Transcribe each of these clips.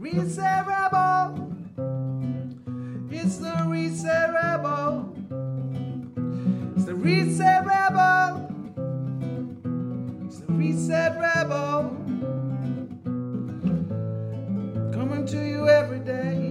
Miserable. It's the miserable. It's the miserable. It's the miserable. Coming to you every day.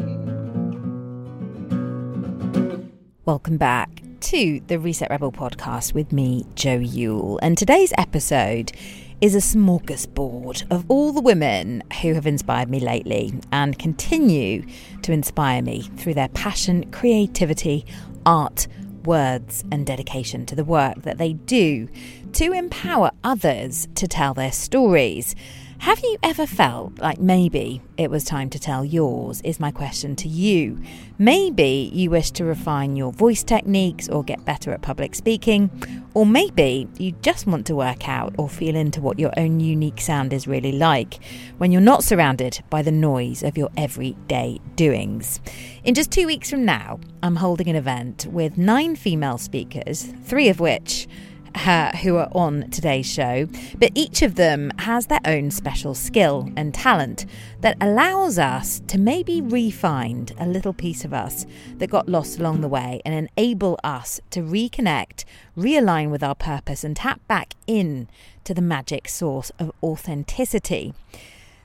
Welcome back to the Reset Rebel podcast with me, Joe Yule. And today's episode is a smorgasbord of all the women who have inspired me lately and continue to inspire me through their passion, creativity, art, words and dedication to the work that they do to empower others to tell their stories. Have you ever felt like maybe it was time to tell yours, is my question to you. Maybe you wish to refine your voice techniques or get better at public speaking, or maybe you just want to work out or feel into what your own unique sound is really like when you're not surrounded by the noise of your everyday doings. In just 2 weeks from now, I'm holding an event with 9 female speakers, 3 of which who are on today's show, but each of them has their own special skill and talent that allows us to maybe re-find a little piece of us that got lost along the way and enable us to reconnect, realign with our purpose and tap back in to the magic source of authenticity.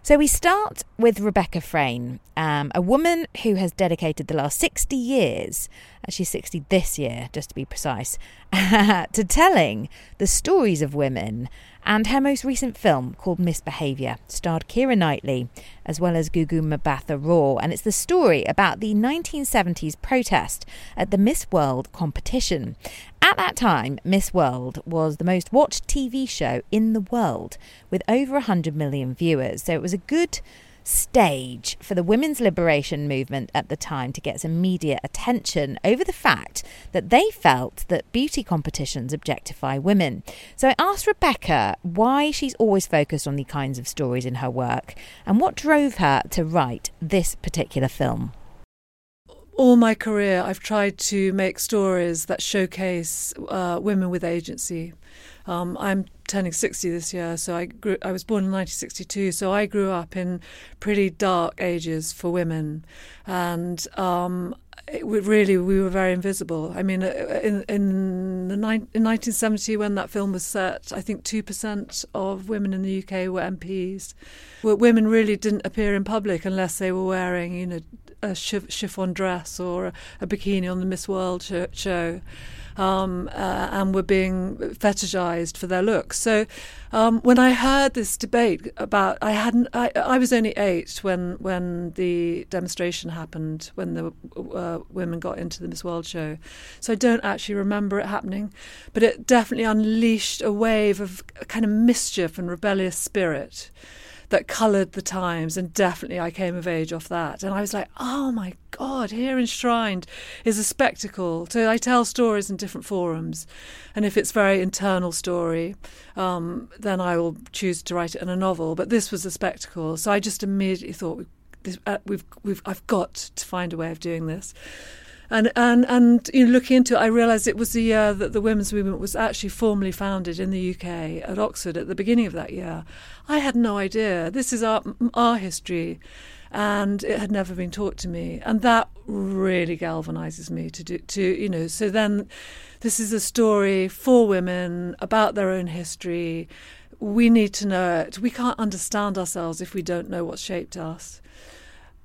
So we start with Rebecca Frayn, a woman who has dedicated the last 60 years, she's 60 this year, just to be precise, to telling the stories of women. And her most recent film, called Misbehaviour, starred Keira Knightley as well as Gugu Mbatha-Raw. And it's the story about the 1970s protest at the Miss World competition. At that time, Miss World was the most watched TV show in the world with over 100 million viewers. So it was a good stage for the women's liberation movement at the time to get some media attention over the fact that they felt that beauty competitions objectify women. So I asked Rebecca why she's always focused on the kinds of stories in her work and what drove her to write this particular film. All my career, I've tried to make stories that showcase women with agency. I'm turning 60 this year, so I was born in 1962, so I grew up in pretty dark ages for women, and we were very invisible. I mean, in 1970, when that film was set, I think 2% of women in the UK were MPs. Well, women really didn't appear in public unless they were wearing, a chiffon dress or a bikini on the Miss World show, and were being fetishized for their looks. So when I heard this debate about, I was only 8 when the demonstration happened, when the women got into the Miss World show. So I don't actually remember it happening, but it definitely unleashed a wave of a kind of mischief and rebellious spirit that coloured the times, and definitely I came of age off that. And I was like, oh my God, here enshrined is a spectacle. So I tell stories in different forums, and if it's very internal story, then I will choose to write it in a novel. But this was a spectacle, so I just immediately thought, I've got to find a way of doing this. And looking into it, I realised it was the year that the women's movement was actually formally founded in the UK at Oxford at the beginning of that year. I had no idea. This is our history, and it had never been taught to me. And that really galvanises me to. So then, this is a story for women about their own history. We need to know it. We can't understand ourselves if we don't know what shaped us.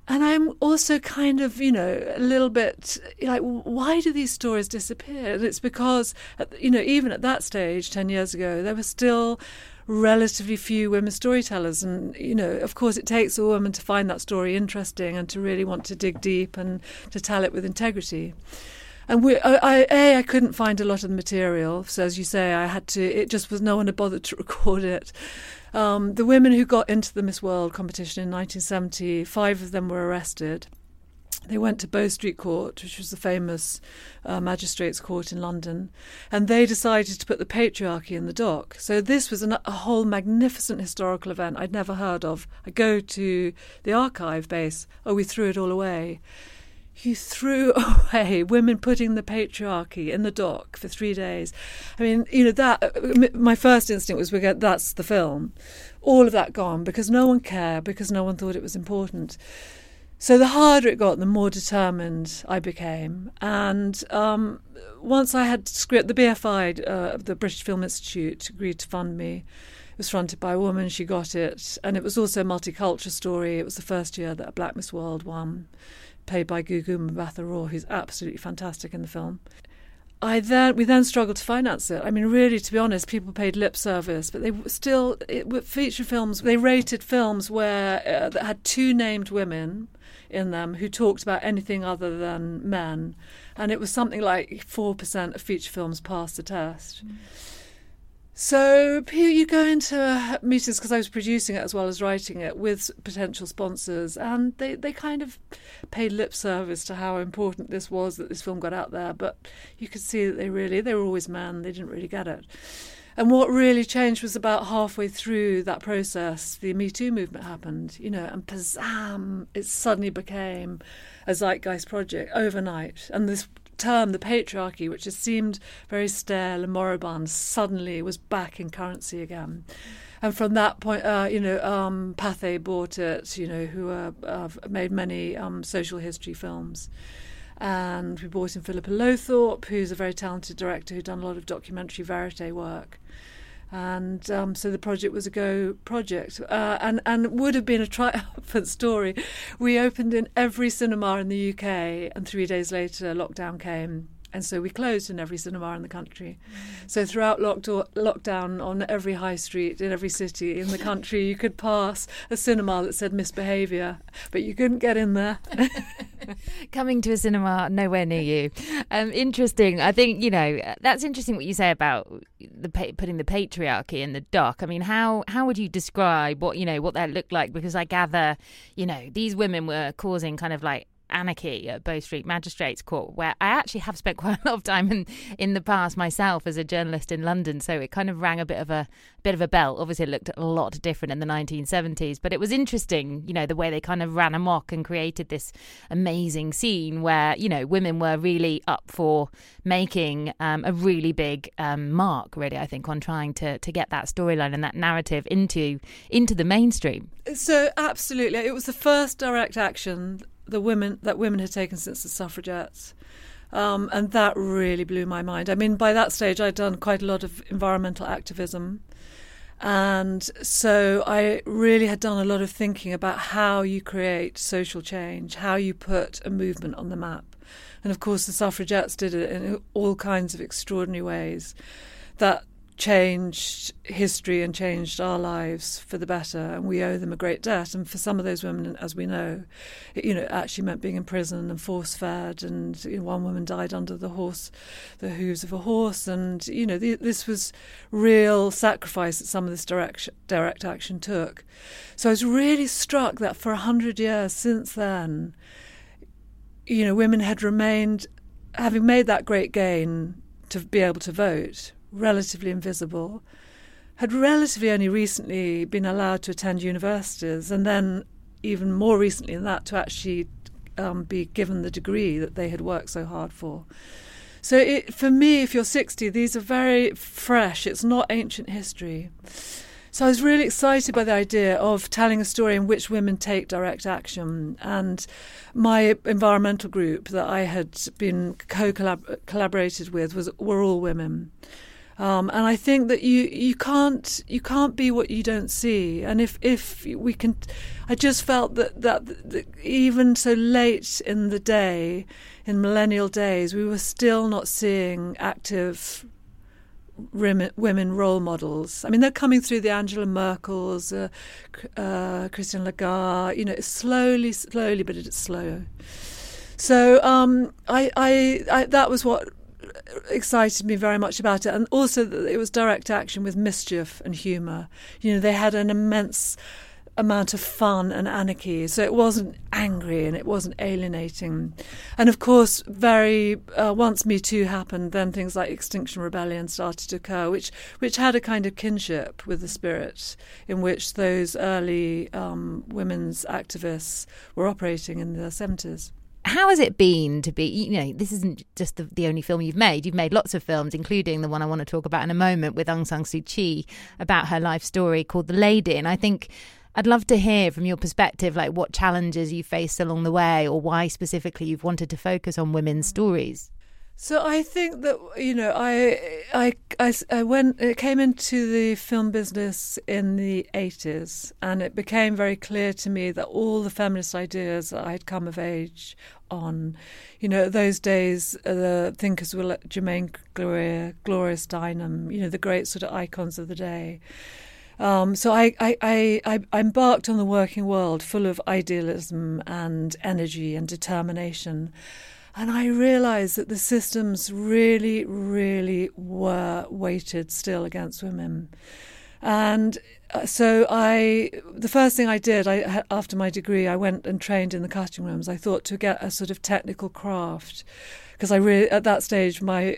And I'm also kind of, a little bit like, why do these stories disappear? And it's because, even at that stage, 10 years ago, there were still relatively few women storytellers. And, of course, it takes a woman to find that story interesting and to really want to dig deep and to tell it with integrity. And I couldn't find a lot of the material. So as you say, I had to, it just was no one had bothered to record it. The women who got into the Miss World competition in 1970, 5 of them were arrested. They went to Bow Street Court, which was the famous magistrates' court in London, and they decided to put the patriarchy in the dock. So this was a whole magnificent historical event I'd never heard of. I go to the archive base. Oh, we threw it all away. He threw away women putting the patriarchy in the dock for 3 days. I mean, you know, that my first instinct was, that's the film. All of that gone because no one cared, because no one thought it was important. So the harder it got, the more determined I became. And once I had script, the BFI, the British Film Institute, agreed to fund me. It was fronted by a woman. She got it. And it was also a multicultural story. It was the first year that a Black Miss World won, played by Gugu Mbatha-Raw, who's absolutely fantastic in the film. We then struggled to finance it. I mean, really, to be honest, people paid lip service, but they still, feature films, they rated films where that had two named women in them who talked about anything other than men. And it was something like 4% of feature films passed the test. Mm. So you go into meetings, because I was producing it as well as writing it, with potential sponsors, and they kind of paid lip service to how important this was, that this film got out there, but you could see that they were always men, they didn't really get it. And what really changed was about halfway through that process, the Me Too movement happened, you know, and pazam, it suddenly became a zeitgeist project overnight. And this term, the patriarchy, which has seemed very stale and moribund, suddenly was back in currency again. And from that point, Pathé bought it, you know, who made many social history films. And we brought in Philippa Lowthorpe, who's a very talented director who'd done a lot of documentary verite work. And so the project was a go project, and would have been a triumphant story. We opened in every cinema in the UK, and 3 days later lockdown came, and so we closed in every cinema in the country. So throughout lockdown, on every high street in every city in the country, you could pass a cinema that said Misbehaviour, but you couldn't get in there. Coming to a cinema nowhere near you. Interesting. I think, you know, that's interesting what you say about putting the patriarchy in the dock. I mean, how would you describe what that looked like? Because I gather, you know, these women were causing kind of like anarchy at Bow Street Magistrates Court, where I actually have spent quite a lot of time in the past myself as a journalist in London, so it kind of rang a bit of a bell. Obviously it looked a lot different in the 1970s, but it was interesting, you know, the way they kind of ran amok and created this amazing scene where, you know, women were really up for making a really big mark, really, I think, on trying to get that storyline and that narrative into the mainstream. So absolutely, it was the first direct action that women had taken since the suffragettes. And that really blew my mind. I mean, by that stage, I'd done quite a lot of environmental activism. And so I really had done a lot of thinking about how you create social change, how you put a movement on the map. And of course, the suffragettes did it in all kinds of extraordinary ways that changed history and changed our lives for the better, and we owe them a great debt. And for some of those women, as we know, it actually meant being in prison and force-fed, and one woman died under the hooves of a horse, and this was real sacrifice that some of this direct action took. So I was really struck that for 100 years since then, women had remained, having made that great gain to be able to vote, relatively invisible, had relatively only recently been allowed to attend universities, and then even more recently than that to actually be given the degree that they had worked so hard for. So for me, if you're 60, these are very fresh. It's not ancient history. So I was really excited by the idea of telling a story in which women take direct action. And my environmental group that I had been collaborated with were all women. And I think that you can't be what you don't see. And if we can, I just felt that even so late in the day, in millennial days, we were still not seeing active women role models. I mean, they're coming through the Angela Merkels, Christian Lagarde, slowly, but it's slow. So that was what excited me very much about it. And also that it was direct action with mischief and humour. They had an immense amount of fun and anarchy, so it wasn't angry and it wasn't alienating. And of course, once Me Too happened, then things like Extinction Rebellion started to occur, which had a kind of kinship with the spirit in which those early women's activists were operating in the 70s. how has it been to be, you know, this isn't just the only film you've made. You've made lots of films, including the one I want to talk about in a moment with Aung San Suu Kyi about her life story called The Lady. And I think I'd love to hear from your perspective, like what challenges you faced along the way or why specifically you've wanted to focus on women's stories. So I think that, you know, I came into the film business in the 80s, and it became very clear to me that all the feminist ideas that I'd come of age on, you know, those days, the thinkers were like Germaine Greer, Gloria Steinem, you know, the great sort of icons of the day. So I embarked on the working world full of idealism and energy and determination. And I realised that the systems really, really were weighted still against women. And so the first thing I did, after my degree, I went and trained in the cutting rooms. I thought to get a sort of technical craft, because I really, at that stage, my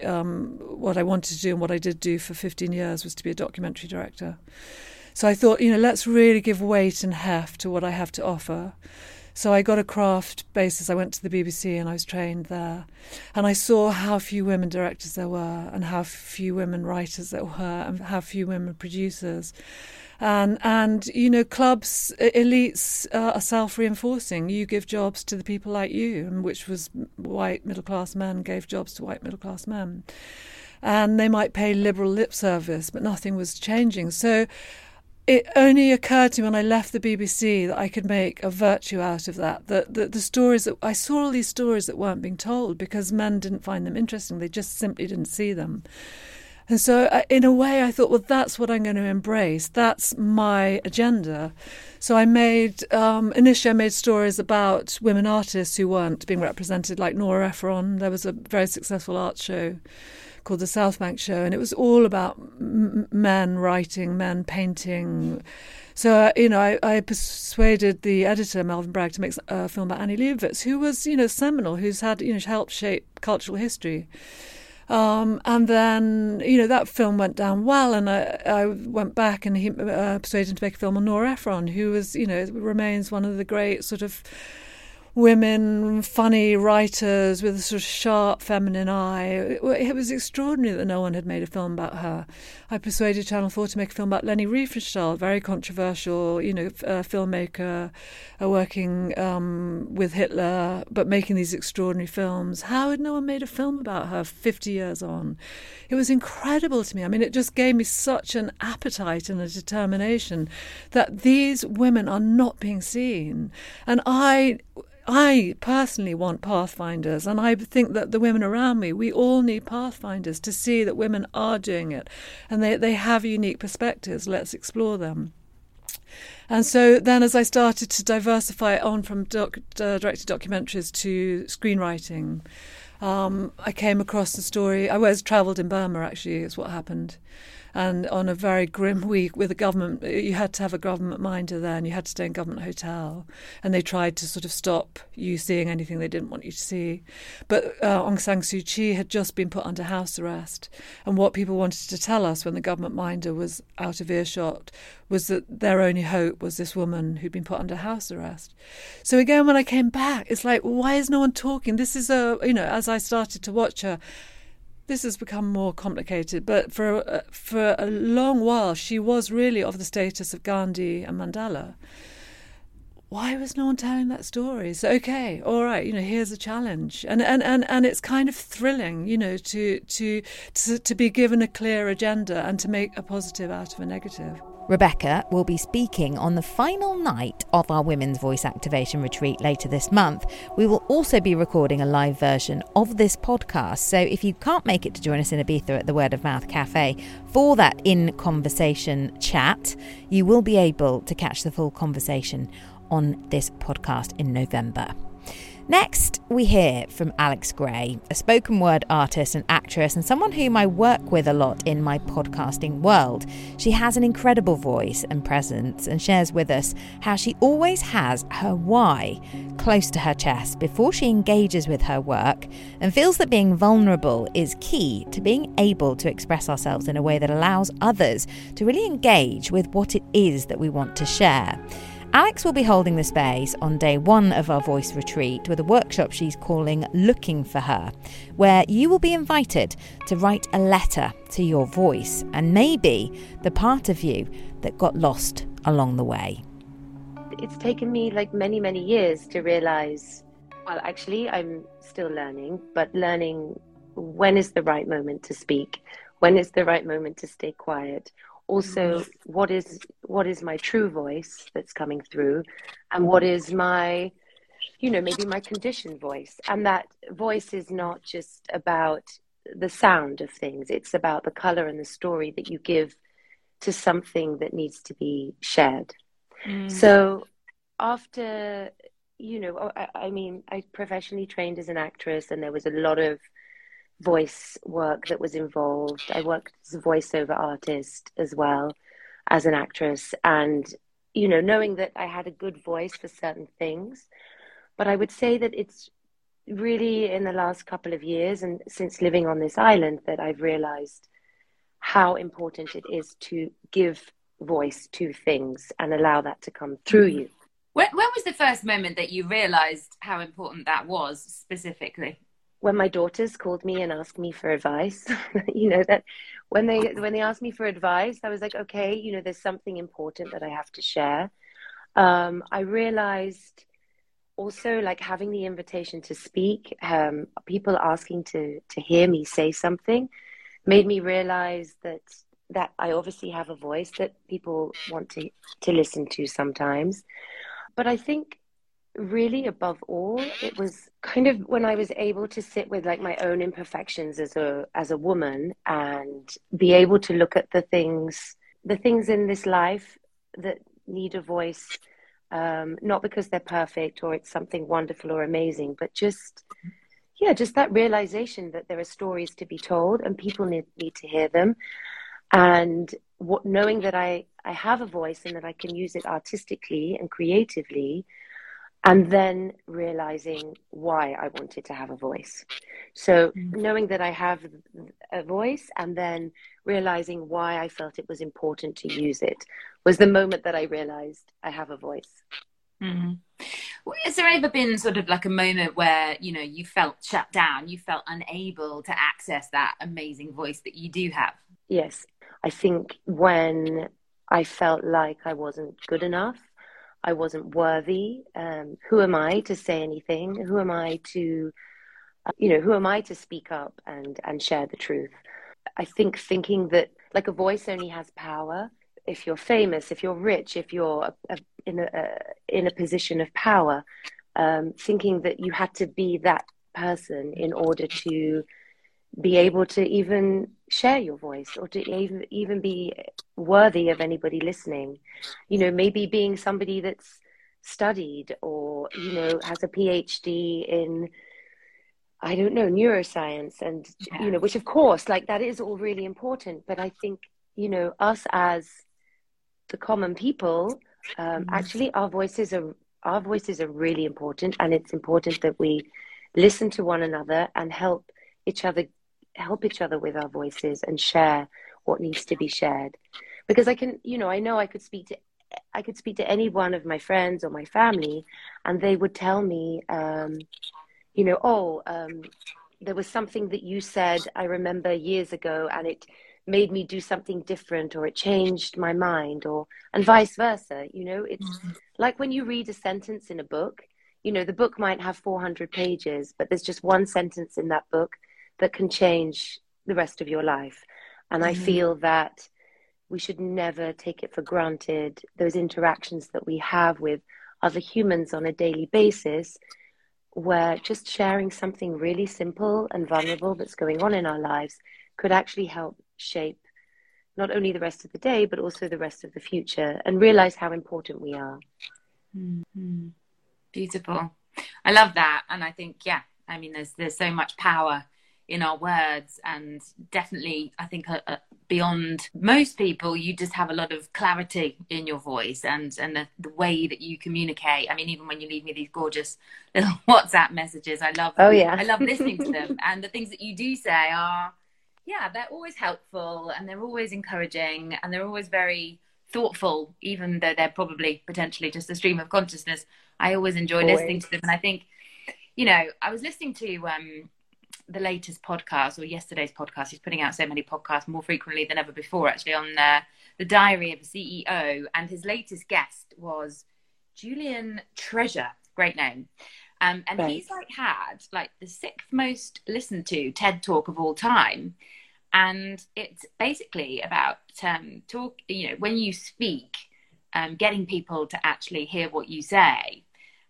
what I wanted to do and what I did do for 15 years was to be a documentary director. So I thought, you know, let's really give weight and heft to what I have to offer. So I got a craft basis. I went to the BBC and I was trained there. And I saw how few women directors there were and how few women writers there were and how few women producers. And you know, clubs, elites are self-reinforcing. You give jobs to the people like you, which was white middle-class men gave jobs to white middle-class men. And they might pay liberal lip service, but nothing was changing. So it only occurred to me when I left the BBC that I could make a virtue out of that. The stories that I saw, all these stories that weren't being told because men didn't find them interesting. They just simply didn't see them. And so in a way I thought, well, that's what I'm going to embrace. That's my agenda. So I made, initially I made stories about women artists who weren't being represented, like Nora Ephron. There was a very successful art show called The South Bank Show, and it was all about men writing, men painting. So, you know, I persuaded the editor, Melvin Bragg, to make a film about Annie Leibovitz, who was, you know, seminal, who's had, you know, helped shape cultural history. And then, you know, that film went down well, and I went back and he persuaded him to make a film on Nora Ephron, who was, you know, remains one of the great sort of women, funny writers with a sort of sharp feminine eye. It was extraordinary that no one had made a film about her. I persuaded Channel 4 to make a film about Leni Riefenstahl, very controversial, you know, filmmaker, working with Hitler, but making these extraordinary films. How had no one made a film about her 50 years on? It was incredible to me. I mean, it just gave me such an appetite and a determination that these women are not being seen. And I personally want pathfinders, and I think that the women around me, we all need pathfinders to see that women are doing it and they have unique perspectives. Let's explore them. And so then as I started to diversify on from directed documentaries to screenwriting, I came across the story. I was travelled in Burma, actually, is what happened. And on a very grim week with the government, you had to have a government minder there and you had to stay in a government hotel. And they tried to sort of stop you seeing anything they didn't want you to see. But Aung San Suu Kyi had just been put under house arrest. And what people wanted to tell us when the government minder was out of earshot was that their only hope was this woman who'd been put under house arrest. So again, when I came back, it's like, why is no one talking? This is a, you know, as I started to watch her, this has become more complicated, but for a long while she was really of the status of Gandhi and Mandela. Why was no one telling that story? So, okay, all right, you know, here's a challenge, and it's kind of thrilling, you know, to be given a clear agenda and to make a positive out of a negative. Rebecca will be speaking on the final night of our Women's Voice Activation Retreat later this month. We will also be recording a live version of this podcast, so if you can't make it to join us in Ibiza at the Word of Mouth Cafe for that In Conversation chat, you will be able to catch the full conversation on this podcast in November. Next, we hear from Alex Gray, a spoken word artist and actress and someone whom I work with a lot in my podcasting world. She has an incredible voice and presence and shares with us how she always has her why close to her chest before she engages with her work and feels that being vulnerable is key to being able to express ourselves in a way that allows others to really engage with what it is that we want to share. Alex will be holding the space on day one of our voice retreat with a workshop she's calling Looking for Her, where you will be invited to write a letter to your voice and maybe the part of you that got lost along the way. It's taken me like many years to realise, well, actually, I'm still learning, but learning when is the right moment to speak, when is the right moment to stay quiet. Also, what is my true voice that's coming through, and what is my, maybe my conditioned voice. And that voice is not just about the sound of things. It's about the color and the story that you give to something that needs to be shared. Mm. So after, I professionally trained as an actress, and there was a lot of voice work that was involved. I worked as a voiceover artist as well as an actress, and knowing that I had a good voice for certain things. But I would say that it's really in the last couple of years and since living on this island that I've realized how important it is to give voice to things and allow that to come through you. When was the first moment that you realized how important that was specifically? When my daughters called me and asked me for advice, that when they asked me for advice, I was like, okay, there's something important that I have to share. I realized also like having the invitation to speak, people asking to hear me say something made me realize that I obviously have a voice that people want to listen to sometimes. But I think really above all, it was kind of when I was able to sit with like my own imperfections as a woman and be able to look at the things in this life that need a voice, not because they're perfect or it's something wonderful or amazing, but just that realization that there are stories to be told and people need to hear them. And knowing that I have a voice and that I can use it artistically and creatively. And then realizing why I wanted to have a voice. So knowing that I have a voice and then realizing why I felt it was important to use it was the moment that I realized I have a voice. Mm-hmm. Well, has there ever been sort of like a moment where, you felt shut down, you felt unable to access that amazing voice that you do have? Yes. I think when I felt like I wasn't good enough, I wasn't worthy. Who am I to say anything? Who am I to, who am I to speak up and share the truth? I think thinking that like a voice only has power if you're famous, if you're rich, if you're in a position of power, thinking that you had to be that person in order to be able to even share your voice or to even be worthy of anybody listening. Maybe being somebody that's studied or, has a PhD in, I don't know, neuroscience and, which of course, like that is all really important. But I think, us as the common people, actually our voices are really important, and it's important that we listen to one another and help each other with our voices and share what needs to be shared. Because I could speak to any one of my friends or my family, and they would tell me, there was something that you said, I remember years ago, and it made me do something different, or it changed my mind, and vice versa. It's like when you read a sentence in a book, the book might have 400 pages, but there's just one sentence in that book that can change the rest of your life. And I feel that we should never take it for granted, those interactions that we have with other humans on a daily basis, where just sharing something really simple and vulnerable that's going on in our lives could actually help shape not only the rest of the day, but also the rest of the future, and realize how important we are. Mm-hmm. Beautiful. I love that. And I think, there's so much power in our words, and definitely I think beyond most people, you just have a lot of clarity in your voice and the way that you communicate. I mean, even when you leave me these gorgeous little WhatsApp messages, I love I love listening to them, and the things that you do say are they're always helpful, and they're always encouraging, and they're always very thoughtful, even though they're probably potentially just a stream of consciousness. I always enjoy listening to them. And I think, you know, I was listening to the latest podcast, or yesterday's podcast. He's putting out so many podcasts more frequently than ever before, actually, on The Diary of a CEO. And his latest guest was Julian Treasure, great name. And he's like had like the 6th most listened to TED Talk of all time. And it's basically about talk, you know, when you speak, getting people to actually hear what you say.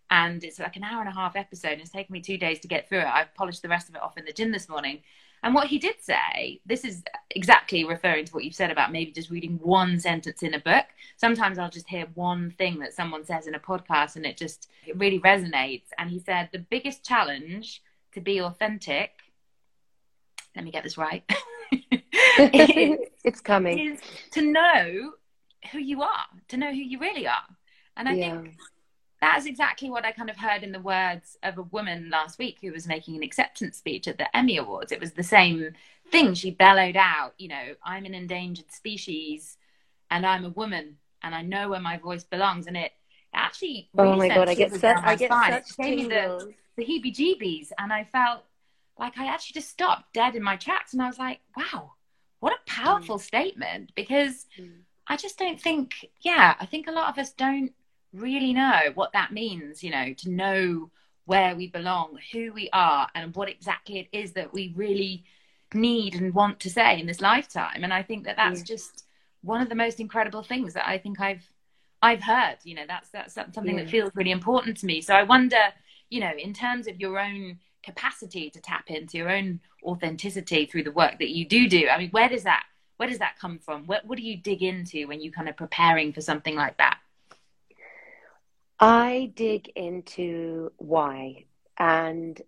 And it's like an hour-and-a-half episode. It's taken me 2 days to get through it. I've polished the rest of it off in the gym this morning. And what he did say, this is exactly referring to what you've said about maybe just reading one sentence in a book. Sometimes I'll just hear one thing that someone says in a podcast and it really resonates. And he said, the biggest challenge to be authentic, let me get this right. Is to know who you are, to know who you really are. And I think that's exactly what I kind of heard in the words of a woman last week who was making an acceptance speech at the Emmy Awards. It was the same thing. She bellowed out, you know, I'm an endangered species and I'm a woman and I know where my voice belongs. And it actually really I get such the heebie-jeebies. And I felt like I actually just stopped dead in my tracks. And I was like, wow, what a powerful statement, because I just don't think, I think a lot of us don't really know what that means, you know, to know where we belong, who we are, and what exactly it is that we really need and want to say in this lifetime. And I think that that's just one of the most incredible things that I think I've heard, you know, that's something that feels really important to me. So I wonder, you know, in terms of your own capacity to tap into your own authenticity through the work that you do, I mean, where does that come from? What do you dig into when you kind of preparing for something like that? I dig into why, and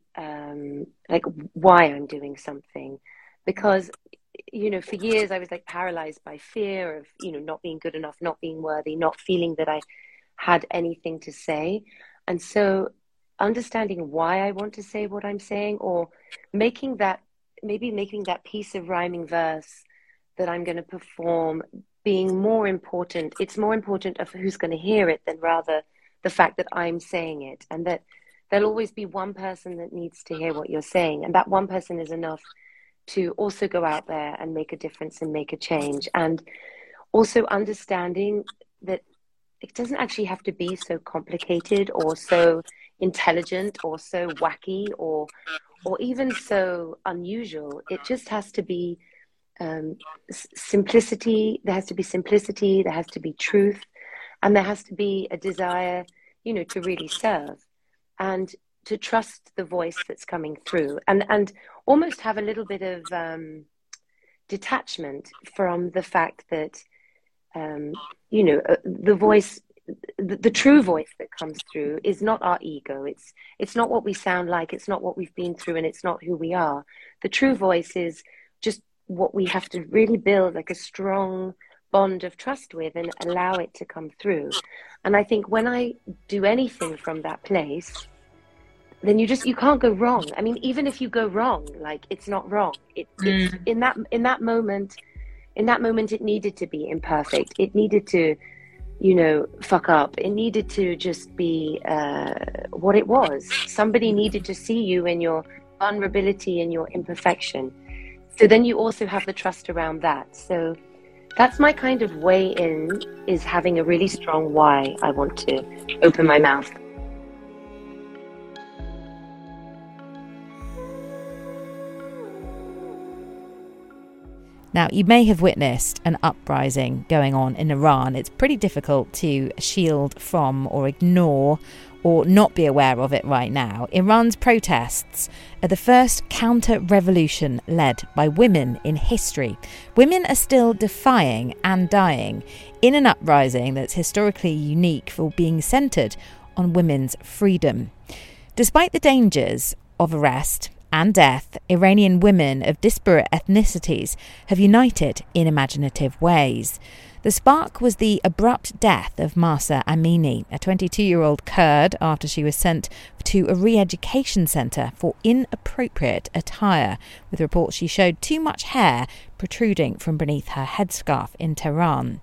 like why I'm doing something, because, you know, for years I was like paralyzed by fear of, you know, not being good enough, not being worthy, not feeling that I had anything to say. And so understanding why I want to say what I'm saying, or making that piece of rhyming verse that I'm going to perform being more important. It's more important of who's going to hear it than rather the fact that I'm saying it, and that there'll always be one person that needs to hear what you're saying. And that one person is enough to also go out there and make a difference and make a change. And also understanding that it doesn't actually have to be so complicated or so intelligent or so wacky or even so unusual. It just has to be simplicity. There has to be simplicity. There has to be truth, and there has to be a desire, you know, to really serve and to trust the voice that's coming through, and almost have a little bit of detachment from the fact that you know, the voice. The true voice that comes through is not our ego. It's not what we sound like. It's not what we've been through, and it's not who we are. The true voice is just what we have to really build like a strong bond of trust with and allow it to come through. And I think when I do anything from that place, then you can't go wrong. I mean, even if you go wrong, like it's not wrong. It's in that moment, it needed to be imperfect. It needed to, you know, fuck up. It needed to just be what it was. Somebody needed to see you in your vulnerability and your imperfection. So then you also have the trust around that. So that's my kind of way in, is having a really strong why I want to open my mouth. Now, you may have witnessed an uprising going on in Iran. It's pretty difficult to shield from or ignore or not be aware of it right now. Iran's protests are the first counter-revolution led by women in history. Women are still defying and dying in an uprising that's historically unique for being centred on women's freedom. Despite the dangers of arrest and death, Iranian women of disparate ethnicities have united in imaginative ways. The spark was the abrupt death of Mahsa Amini, a 22-year-old Kurd, after she was sent to a re-education centre for inappropriate attire, with reports she showed too much hair protruding from beneath her headscarf in Tehran.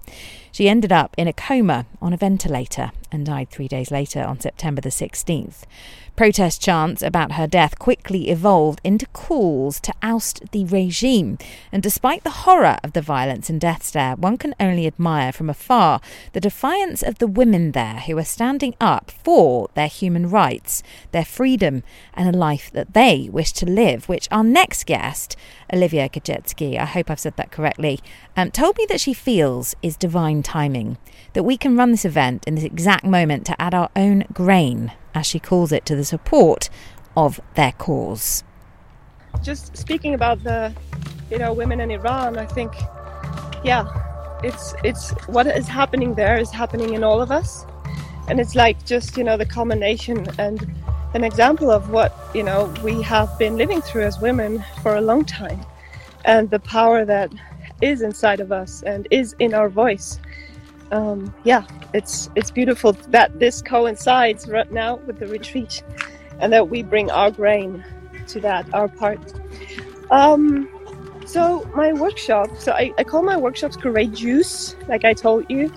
She ended up in a coma on a ventilator and died 3 days later on September the 16th. Protest chants about her death quickly evolved into calls to oust the regime. And despite the horror of the violence and death stare, one can only admire from afar the defiance of the women there who are standing up for their human rights, their freedom and a life that they wish to live, which our next guest, Olivia Gajewski, I hope I've said that correctly, told me that she feels is divine timing, that we can run this event in this exact moment to add our own grain, as she calls it, to the support of their cause. Just speaking about the, women in Iran, I think, it's what is happening there is happening in all of us. And it's like just, the culmination and an example of what, we have been living through as women for a long time, and the power that is inside of us and is in our voice. It's beautiful that this coincides right now with the retreat and that we bring our grain to that, our part. So my workshop, I call my workshops Courageous, like I told you.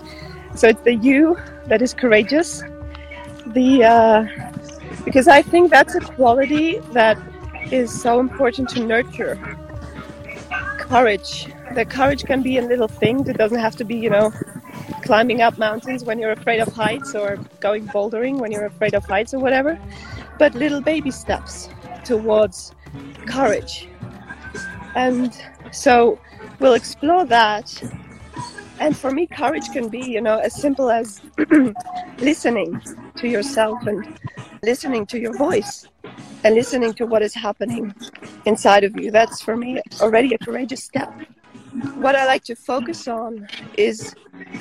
So it's the you that is courageous. Because I think that's a quality that is so important to nurture. Courage. The courage can be in little things. It doesn't have to be, climbing up mountains when you're afraid of heights, or going bouldering when you're afraid of heights or whatever, but little baby steps towards courage. And so we'll explore that. And for me, courage can be, as simple as listening to yourself and listening to your voice and listening to what is happening inside of you. That's for me already a courageous step. What I like to focus on is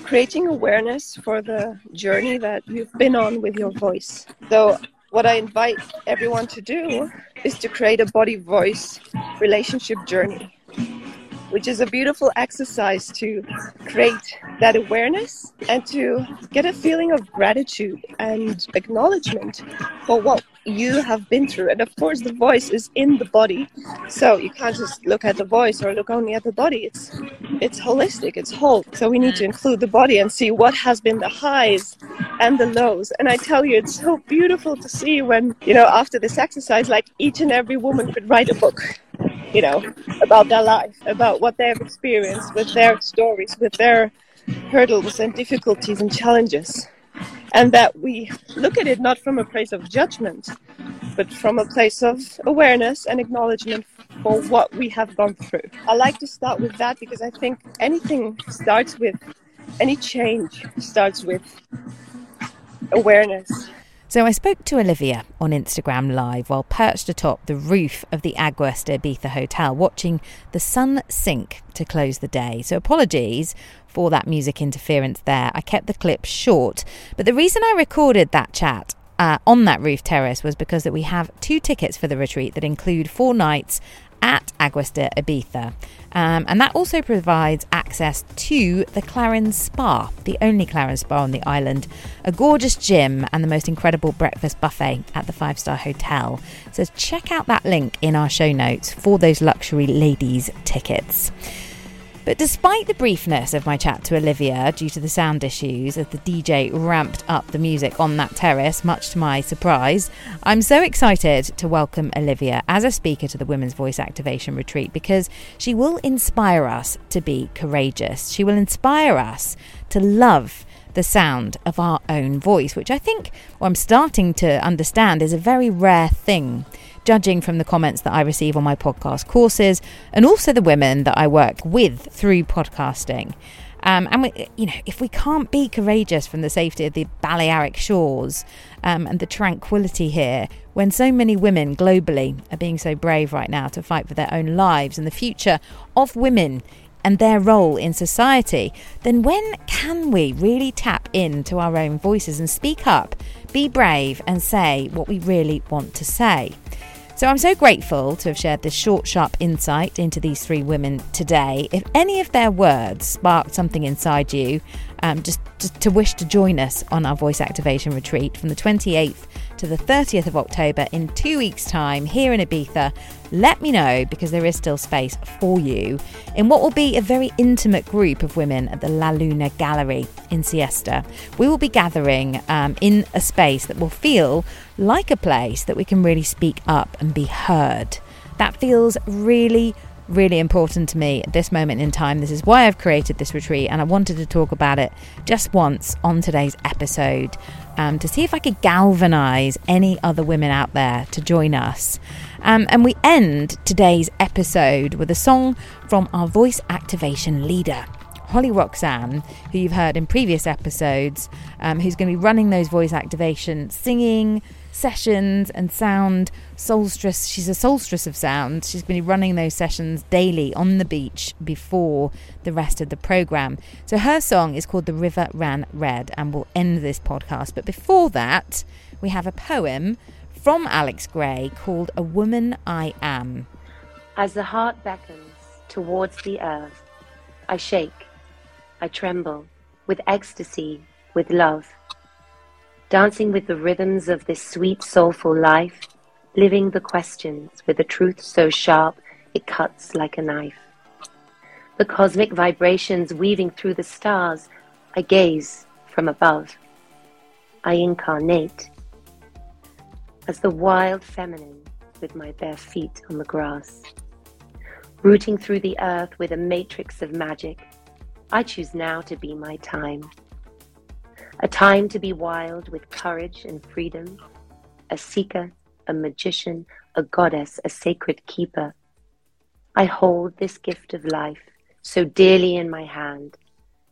creating awareness for the journey that you've been on with your voice. So what I invite everyone to do is to create a body-voice relationship journey, which is a beautiful exercise to create that awareness and to get a feeling of gratitude and acknowledgement for what you have been through. And of course, the voice is in the body, so you can't just look at the voice or look only at the body. It's holistic, it's whole. So we need to include the body and see what has been the highs and the lows. And I tell you, it's so beautiful to see when, after this exercise, like each and every woman could write a book, about their life, about what they have experienced with their stories, with their hurdles and difficulties and challenges. And that we look at it not from a place of judgment, but from a place of awareness and acknowledgement for what we have gone through. I like to start with that because I think any change starts with awareness. So I spoke to Olivia on Instagram Live while perched atop the roof of the Aguas de Ibiza hotel, watching the sun sink to close the day. So apologies for that music interference there. I kept the clip short. But the reason I recorded that chat on that roof terrace was because that we have 2 tickets for the retreat that include 4 nights at Aguas de Ibiza. And that also provides access to the Clarins Spa, the only Clarins Spa on the island, a gorgeous gym and the most incredible breakfast buffet at the 5-star hotel. So check out that link in our show notes for those luxury ladies tickets. But despite the briefness of my chat to Olivia due to the sound issues as the DJ ramped up the music on that terrace, much to my surprise, I'm so excited to welcome Olivia as a speaker to the Women's Voice Activation Retreat, because she will inspire us to be courageous. She will inspire us to love the sound of our own voice, which I think, or I'm starting to understand, is a very rare thing, judging from the comments that I receive on my podcast courses and also the women that I work with through podcasting. And we, if we can't be courageous from the safety of the Balearic shores and the tranquility here, when so many women globally are being so brave right now to fight for their own lives and the future of women and their role in society, then when can we really tap into our own voices and speak up, be brave and say what we really want to say? So I'm so grateful to have shared this short, sharp insight into these 3 women today. If any of their words sparked something inside you just to wish to join us on our voice activation retreat from the 28th to the 30th of October in 2 weeks' time here in Ibiza, let me know, because there is still space for you in what will be a very intimate group of women at the La Luna Gallery in Siesta. We will be gathering in a space that will feel like a place that we can really speak up and be heard. That feels really, really important to me at this moment in time. This is why I've created this retreat, and I wanted to talk about it just once on today's episode to see if I could galvanise any other women out there to join us. And we end today's episode with a song from our voice activation leader, Holly Roxanne, who you've heard in previous episodes, who's going to be running those voice activation singing sessions and sound solstice. She's a solstice of sound. She's going to be running those sessions daily on the beach before the rest of the programme. So her song is called The River Ran Red, and we'll end this podcast. But before that, we have a poem from Alex Gray called A Woman I Am. As the heart beckons towards the earth, I shake, I tremble, with ecstasy, with love. Dancing with the rhythms of this sweet, soulful life, living the questions with a truth so sharp it cuts like a knife. The cosmic vibrations weaving through the stars, I gaze from above. I incarnate as the wild feminine with my bare feet on the grass. Rooting through the earth with a matrix of magic, I choose now to be my time. A time to be wild with courage and freedom, a seeker, a magician, a goddess, a sacred keeper. I hold this gift of life so dearly in my hand.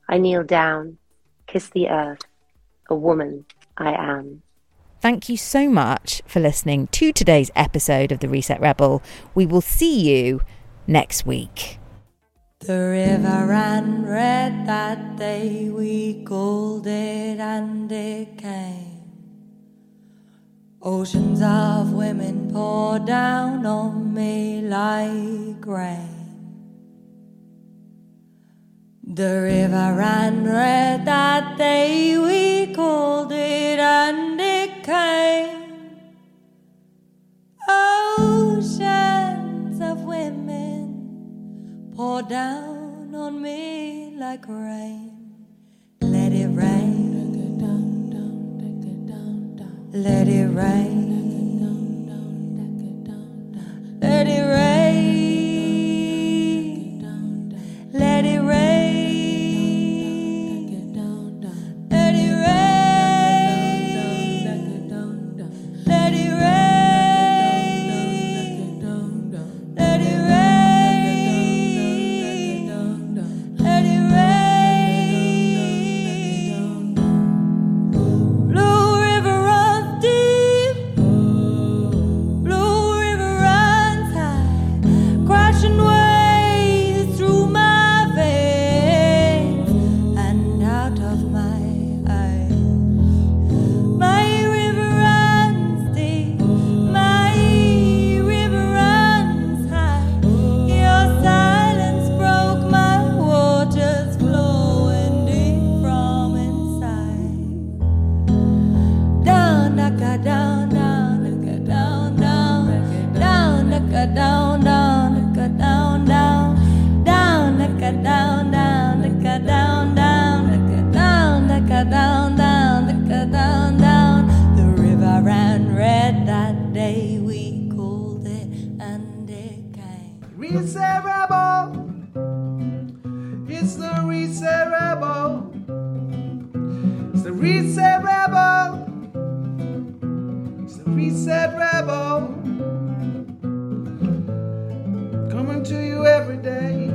I kneel down, kiss the earth, a woman I am. Thank you so much for listening to today's episode of The Reset Rebel. We will see you next week. The river ran red that day, we called it and it came. Oceans of women poured down on me like rain. The river ran red that day, we called it and it came. Oceans of women pour down on me like rain. Let it rain. Let it rain. Let it rain. Let it rain. Let it rain. Let it rain. Rebel, coming to you every day.